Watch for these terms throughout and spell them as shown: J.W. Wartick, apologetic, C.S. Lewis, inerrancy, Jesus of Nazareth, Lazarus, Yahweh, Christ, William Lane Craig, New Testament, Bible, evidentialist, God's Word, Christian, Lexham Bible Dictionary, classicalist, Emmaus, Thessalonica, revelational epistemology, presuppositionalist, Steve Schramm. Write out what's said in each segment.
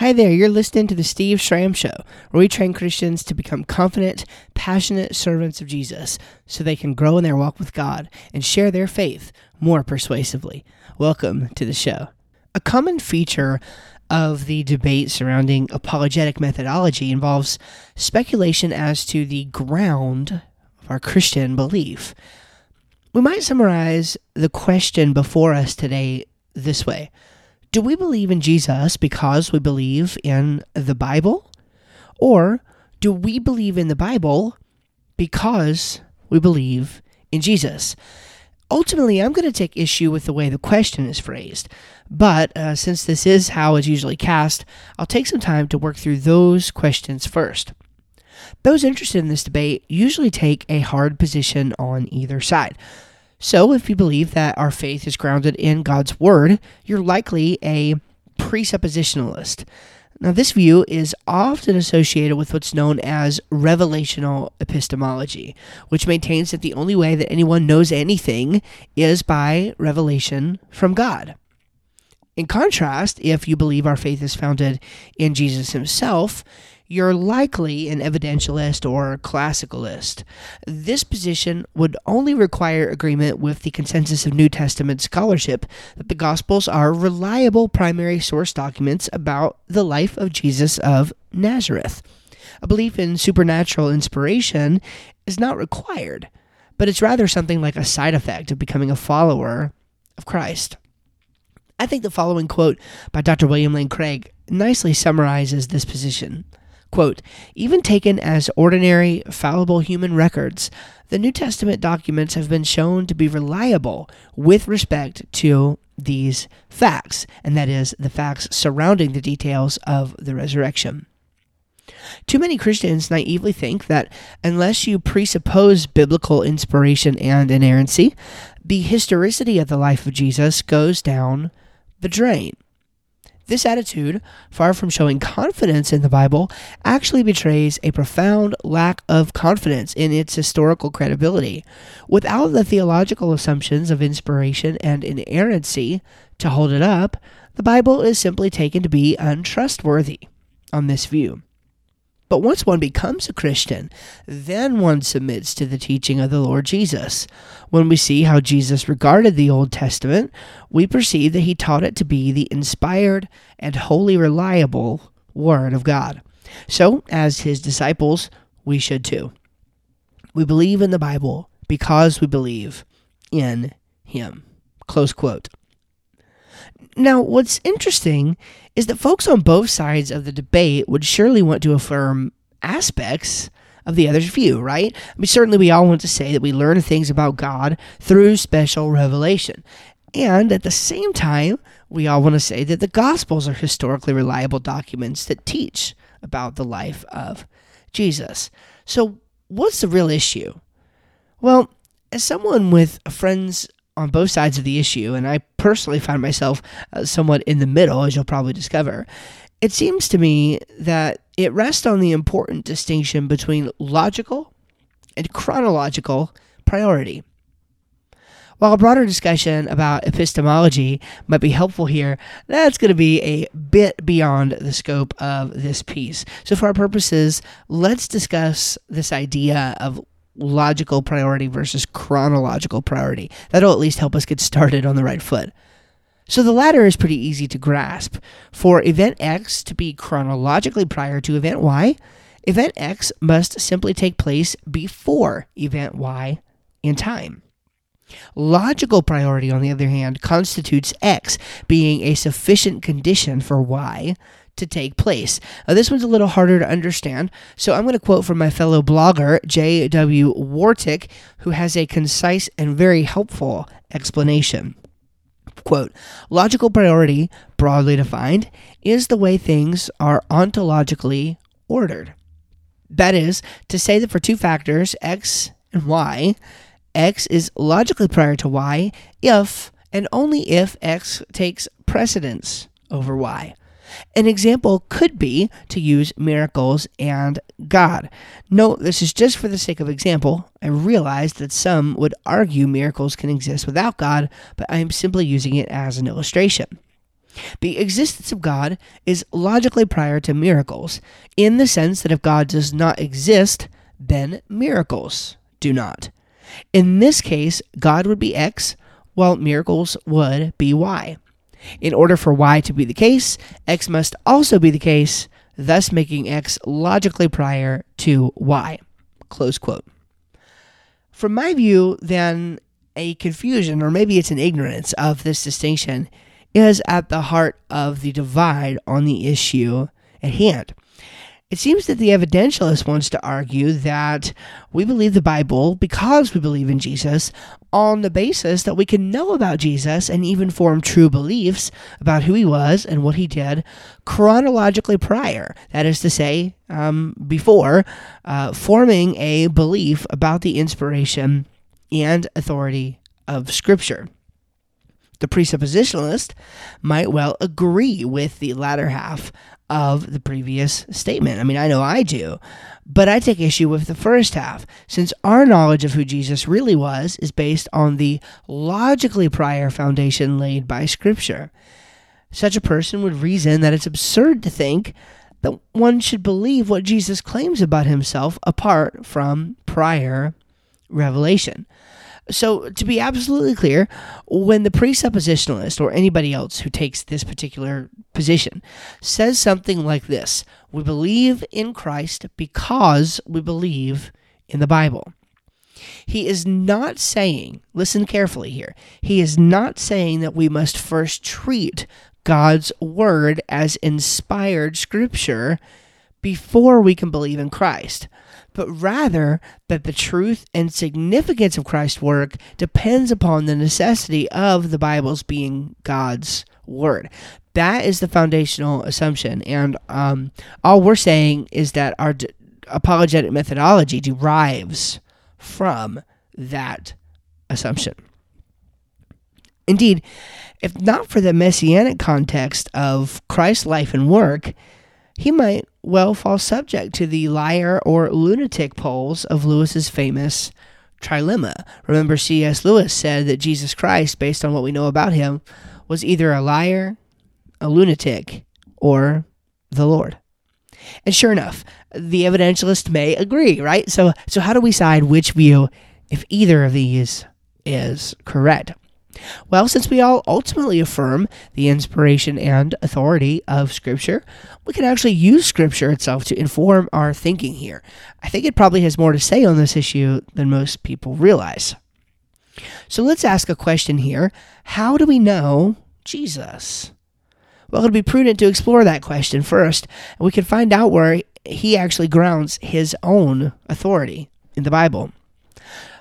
Hi there, you're listening to the Steve Schramm Show, where we train Christians to become confident, passionate servants of Jesus so they can grow in their walk with God and share their faith more persuasively. Welcome to the show. A common feature of the debate surrounding apologetic methodology involves speculation as to the ground of our Christian belief. We might summarize the question before us today this way. Do we believe in Jesus because we believe in the Bible? Or do we believe in the Bible because we believe in Jesus? Ultimately, I'm going to take issue with the way the question is phrased, but since this is how it's usually cast, I'll take some time to work through those questions first. Those interested in this debate usually take a hard position on either side. So, if you believe that our faith is grounded in God's Word, you're likely a presuppositionalist. Now, this view is often associated with what's known as revelational epistemology, which maintains that the only way that anyone knows anything is by revelation from God. In contrast, if you believe our faith is founded in Jesus himself, you're likely an evidentialist or classicalist. This position would only require agreement with the consensus of New Testament scholarship that the Gospels are reliable primary source documents about the life of Jesus of Nazareth. A belief in supernatural inspiration is not required, but it's rather something like a side effect of becoming a follower of Christ. I think the following quote by Dr. William Lane Craig nicely summarizes this position. Quote, even taken as ordinary, fallible human records, the New Testament documents have been shown to be reliable with respect to these facts, and that is, the facts surrounding the details of the resurrection. Too many Christians naively think that unless you presuppose biblical inspiration and inerrancy, the historicity of the life of Jesus goes down the drain. This attitude, far from showing confidence in the Bible, actually betrays a profound lack of confidence in its historical credibility. Without the theological assumptions of inspiration and inerrancy to hold it up, the Bible is simply taken to be untrustworthy on this view. But once one becomes a Christian, then one submits to the teaching of the Lord Jesus. When we see how Jesus regarded the Old Testament, we perceive that he taught it to be the inspired and wholly reliable Word of God. So, as his disciples, we should too. We believe in the Bible because we believe in him. Close quote. Now, what's interesting is that folks on both sides of the debate would surely want to affirm aspects of the other's view, right? I mean, certainly we all want to say that we learn things about God through special revelation. And at the same time, we all want to say that the Gospels are historically reliable documents that teach about the life of Jesus. So what's the real issue? Well, as someone with friends on both sides of the issue, and I personally find myself somewhat in the middle, as you'll probably discover, it seems to me that it rests on the important distinction between logical and chronological priority. While a broader discussion about epistemology might be helpful here, that's going to be a bit beyond the scope of this piece. So for our purposes, let's discuss this idea of logical priority versus chronological priority. That'll at least help us get started on the right foot. So the latter is pretty easy to grasp. For event X to be chronologically prior to event Y, event X must simply take place before event Y in time. Logical priority, on the other hand, constitutes X being a sufficient condition for Y to take place. Now, this one's a little harder to understand, so I'm going to quote from my fellow blogger, J.W. Wartick, who has a concise and very helpful explanation. Quote, logical priority, broadly defined, is the way things are ontologically ordered. That is, to say that for two factors, X and Y, X is logically prior to Y if and only if X takes precedence over Y. An example could be to use miracles and God. Note, this is just for the sake of example. I realize that some would argue miracles can exist without God, but I am simply using it as an illustration. The existence of God is logically prior to miracles, in the sense that if God does not exist, then miracles do not. In this case, God would be X, while miracles would be Y. In order for Y to be the case, X must also be the case, thus making X logically prior to Y. Close quote. From my view, then, a confusion, or maybe it's an ignorance of this distinction, is at the heart of the divide on the issue at hand. It seems that the evidentialist wants to argue that we believe the Bible because we believe in Jesus on the basis that we can know about Jesus and even form true beliefs about who he was and what he did chronologically prior. That is to say, before forming a belief about the inspiration and authority of Scripture. The presuppositionalist might well agree with the latter half of the previous statement. I mean, I know I do, but I take issue with the first half, since our knowledge of who Jesus really was is based on the logically prior foundation laid by Scripture. Such a person would reason that it's absurd to think that one should believe what Jesus claims about himself apart from prior revelation. So, to be absolutely clear, when the presuppositionalist, or anybody else who takes this particular position, says something like this, we believe in Christ because we believe in the Bible. He is not saying, listen carefully here, he is not saying that we must first treat God's Word as inspired Scripture before we can believe in Christ, but rather that the truth and significance of Christ's work depends upon the necessity of the Bible's being God's Word. That is the foundational assumption, and all we're saying is that our apologetic methodology derives from that assumption. Indeed, if not for the messianic context of Christ's life and work, he might well fall subject to the liar or lunatic polls of Lewis's famous trilemma. Remember, C.S. Lewis said that Jesus Christ, based on what we know about him, was either a liar, a lunatic, or the Lord. And sure enough, the evidentialist may agree, right? So how do we side which view, if either of these is correct? Well, since we all ultimately affirm the inspiration and authority of Scripture, we can actually use Scripture itself to inform our thinking here. I think it probably has more to say on this issue than most people realize. So let's ask a question here. How do we know Jesus? Well, it would be prudent to explore that question first, and we can find out where he actually grounds his own authority in the Bible.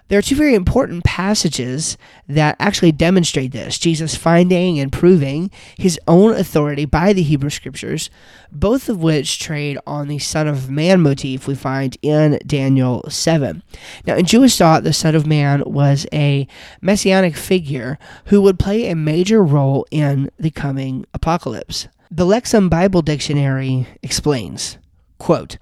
There are two very important passages that actually demonstrate this, Jesus finding and proving his own authority by the Hebrew Scriptures, both of which trade on the Son of Man motif we find in Daniel 7. Now, in Jewish thought, the Son of Man was a messianic figure who would play a major role in the coming apocalypse. The Lexham Bible Dictionary explains, quote,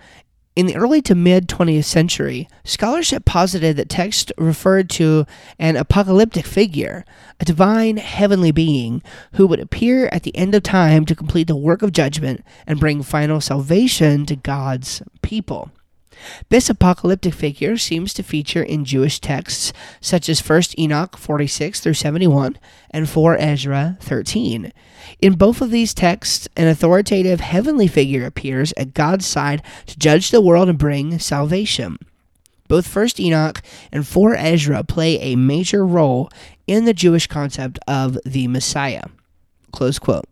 in the early to mid-20th century, scholarship posited that text referred to an apocalyptic figure, a divine heavenly being who would appear at the end of time to complete the work of judgment and bring final salvation to God's people. This apocalyptic figure seems to feature in Jewish texts such as 1 Enoch 46-71 and 4 Ezra 13. In both of these texts, an authoritative heavenly figure appears at God's side to judge the world and bring salvation. Both 1 Enoch and 4 Ezra play a major role in the Jewish concept of the Messiah. Close quote.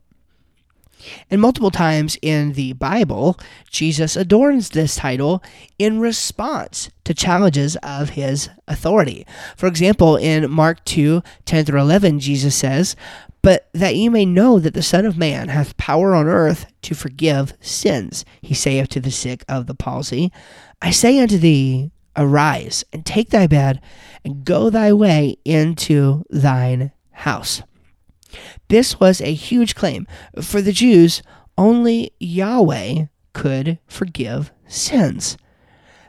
And multiple times in the Bible, Jesus adorns this title in response to challenges of his authority. For example, in Mark 2:10-11, Jesus says, but that ye may know that the Son of Man hath power on earth to forgive sins, he saith to the sick of the palsy, I say unto thee, arise, and take thy bed, and go thy way into thine house. This was a huge claim. For the Jews, only Yahweh could forgive sins.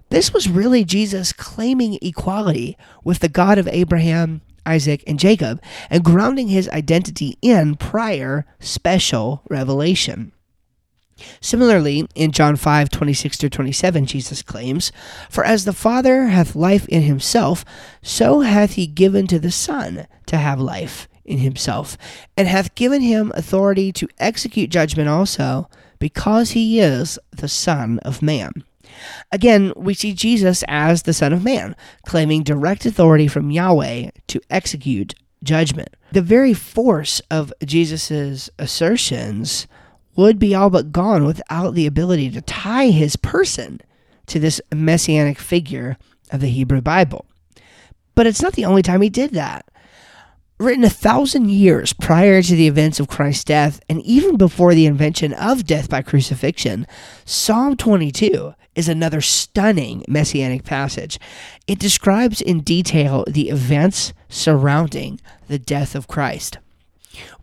This was really Jesus claiming equality with the God of Abraham, Isaac, and Jacob, and grounding his identity in prior special revelation. Similarly, in John 5:26-27, Jesus claims, "For as the Father hath life in himself, so hath he given to the Son to have life in himself, and hath given him authority to execute judgment also, because he is the Son of Man." Again, we see Jesus as the Son of Man, claiming direct authority from Yahweh to execute judgment. The very force of Jesus' assertions would be all but gone without the ability to tie his person to this messianic figure of the Hebrew Bible. But it's not the only time he did that. Written 1,000 years prior to the events of Christ's death, and even before the invention of death by crucifixion, Psalm 22 is another stunning messianic passage. It describes in detail the events surrounding the death of Christ.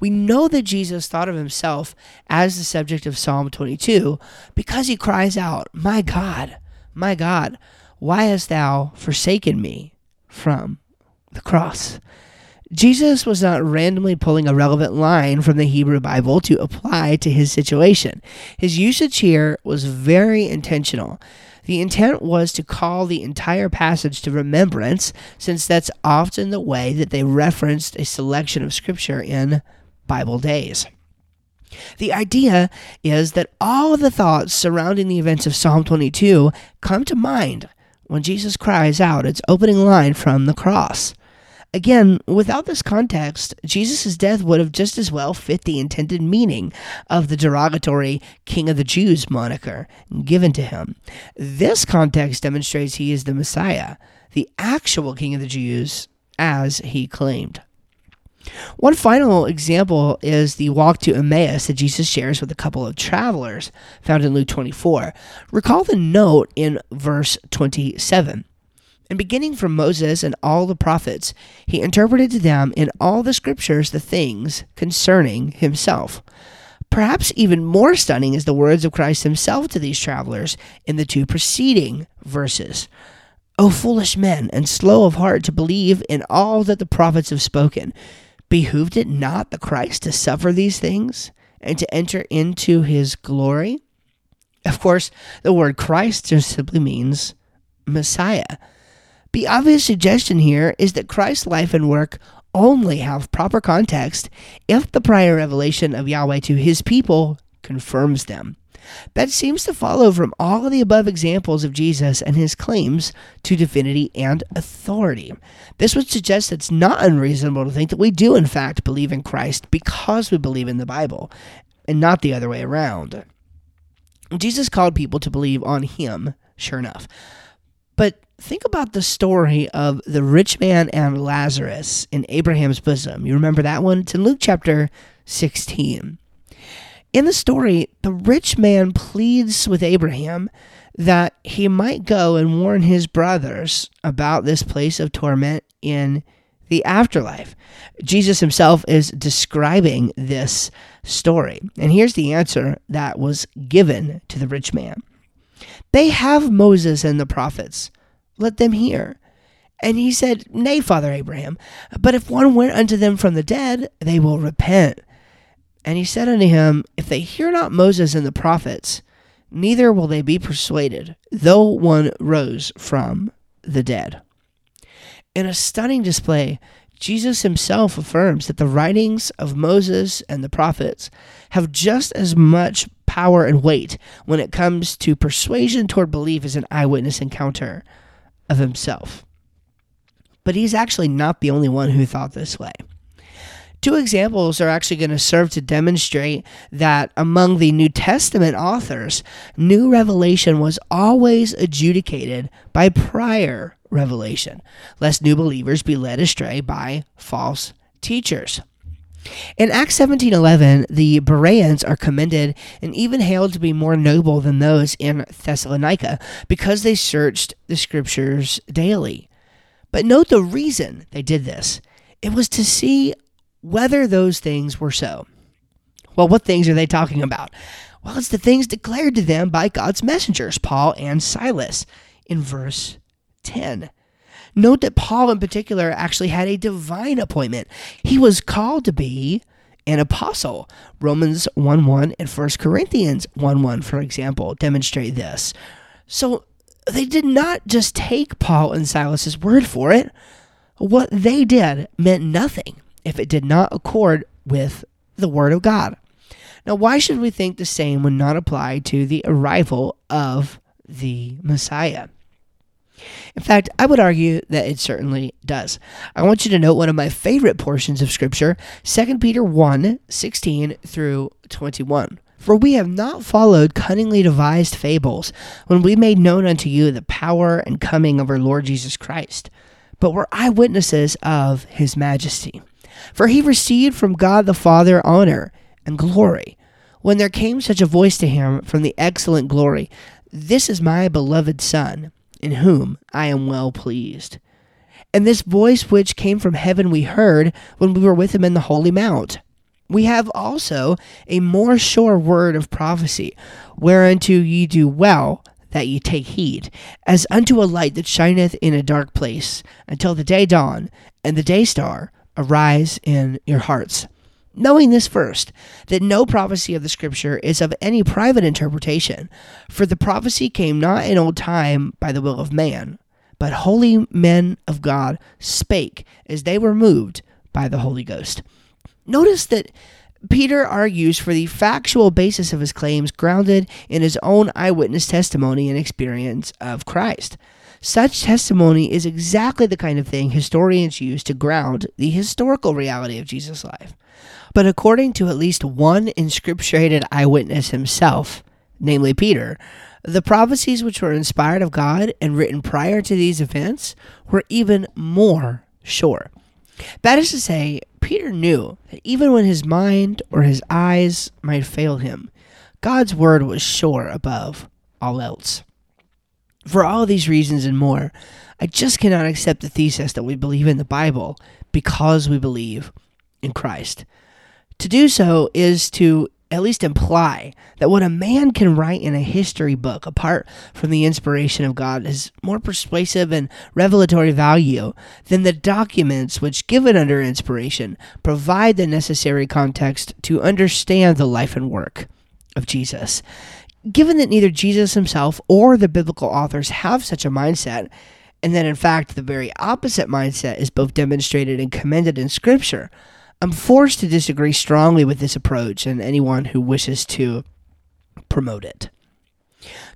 We know that Jesus thought of himself as the subject of Psalm 22 because he cries out, "My God, my God, why hast thou forsaken me?" from the cross. Jesus was not randomly pulling a relevant line from the Hebrew Bible to apply to his situation. His usage here was very intentional. The intent was to call the entire passage to remembrance, since that's often the way that they referenced a selection of Scripture in Bible days. The idea is that all of the thoughts surrounding the events of Psalm 22 come to mind when Jesus cries out its opening line from the cross. Again, without this context, Jesus' death would have just as well fit the intended meaning of the derogatory King of the Jews moniker given to him. This context demonstrates he is the Messiah, the actual King of the Jews, as he claimed. One final example is the walk to Emmaus that Jesus shares with a couple of travelers, found in Luke 24. Recall the note in verse 27. "And beginning from Moses and all the prophets, he interpreted to them in all the Scriptures the things concerning himself." Perhaps even more stunning is the words of Christ himself to these travelers in the two preceding verses. "O foolish men, and slow of heart to believe in all that the prophets have spoken, behooved it not the Christ to suffer these things and to enter into his glory?" Of course, the word Christ just simply means Messiah. The obvious suggestion here is that Christ's life and work only have proper context if the prior revelation of Yahweh to his people confirms them. That seems to follow from all of the above examples of Jesus and his claims to divinity and authority. This would suggest that it's not unreasonable to think that we do in fact believe in Christ because we believe in the Bible, and not the other way around. Jesus called people to believe on him, sure enough. But think about the story of the rich man and Lazarus in Abraham's bosom. You remember that one? It's in Luke chapter 16. In the story, the rich man pleads with Abraham that he might go and warn his brothers about this place of torment in the afterlife. Jesus himself is describing this story. And here's the answer that was given to the rich man. "They have Moses and the prophets. Let them hear." And he said, "Nay, Father Abraham, but if one went unto them from the dead, they will repent." And he said unto him, "If they hear not Moses and the prophets, neither will they be persuaded, though one rose from the dead." In a stunning display, Jesus himself affirms that the writings of Moses and the prophets have just as much power and weight when it comes to persuasion toward belief as an eyewitness encounter of himself. But he's actually not the only one who thought this way. Two examples are actually going to serve to demonstrate that among the New Testament authors, new revelation was always adjudicated by prior revelation, lest new believers be led astray by false teachers. In Acts 17:11, the Bereans are commended and even hailed to be more noble than those in Thessalonica because they searched the Scriptures daily. But note the reason they did this. It was to see whether those things were so. Well, what things are they talking about? Well, it's the things declared to them by God's messengers, Paul and Silas, in verse 10. Note that Paul in particular actually had a divine appointment. He was called to be an apostle. Romans 1:1 and 1 Corinthians 1:1, for example, demonstrate this. So they did not just take Paul and Silas's word for it. What they did meant nothing if it did not accord with the Word of God. Now, why should we think the same would not apply to the arrival of the Messiah? In fact, I would argue that it certainly does. I want you to note one of my favorite portions of Scripture, 2 Peter 1:16 through 21. For we have not followed cunningly devised fables when we made known unto you the power and coming of our Lord Jesus Christ, but were eyewitnesses of his majesty. For he received from God the Father honor and glory, when there came such a voice to him from the excellent glory, "This is my beloved Son, in whom I am well pleased." And this voice which came from heaven we heard when we were with him in the Holy Mount. We have also a more sure word of prophecy, whereunto ye do well that ye take heed, as unto a light that shineth in a dark place, until the day dawn and the day star arise in your hearts. Knowing this first, that no prophecy of the Scripture is of any private interpretation, for the prophecy came not in old time by the will of man, but holy men of God spake as they were moved by the Holy Ghost. Notice that Peter argues for the factual basis of his claims grounded in his own eyewitness testimony and experience of Christ. Such testimony is exactly the kind of thing historians use to ground the historical reality of Jesus' life. But according to at least one inscripturated eyewitness himself, namely Peter, the prophecies which were inspired of God and written prior to these events were even more sure. That is to say, Peter knew that even when his mind or his eyes might fail him, God's word was sure above all else. For all these reasons and more, I just cannot accept the thesis that we believe in the Bible because we believe in Christ. To do so is to at least imply that what a man can write in a history book apart from the inspiration of God is more persuasive and revelatory value than the documents which, given under inspiration, provide the necessary context to understand the life and work of Jesus. Given that neither Jesus himself or the biblical authors have such a mindset, and that in fact the very opposite mindset is both demonstrated and commended in Scripture, I'm forced to disagree strongly with this approach and anyone who wishes to promote it.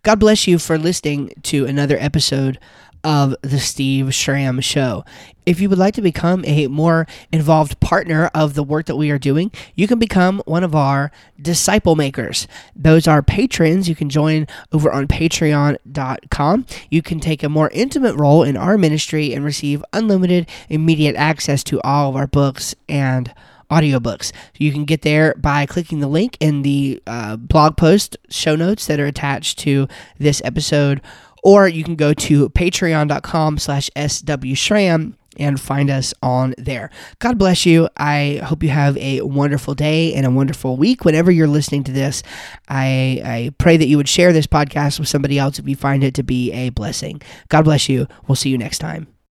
God bless you for listening to another episode of the Steve Schramm Show. If you would like to become a more involved partner of the work that we are doing, you can become one of our disciple makers. Those are patrons. You can join over on patreon.com. You can take a more intimate role in our ministry and receive unlimited immediate access to all of our books and audiobooks. You can get there by clicking the link in the blog post show notes that are attached to this episode, or you can go to patreon.com/SW Schramm and find us on there. God bless you. I hope you have a wonderful day and a wonderful week. Whenever you're listening to this, I pray that you would share this podcast with somebody else if you find it to be a blessing. God bless you. We'll see you next time.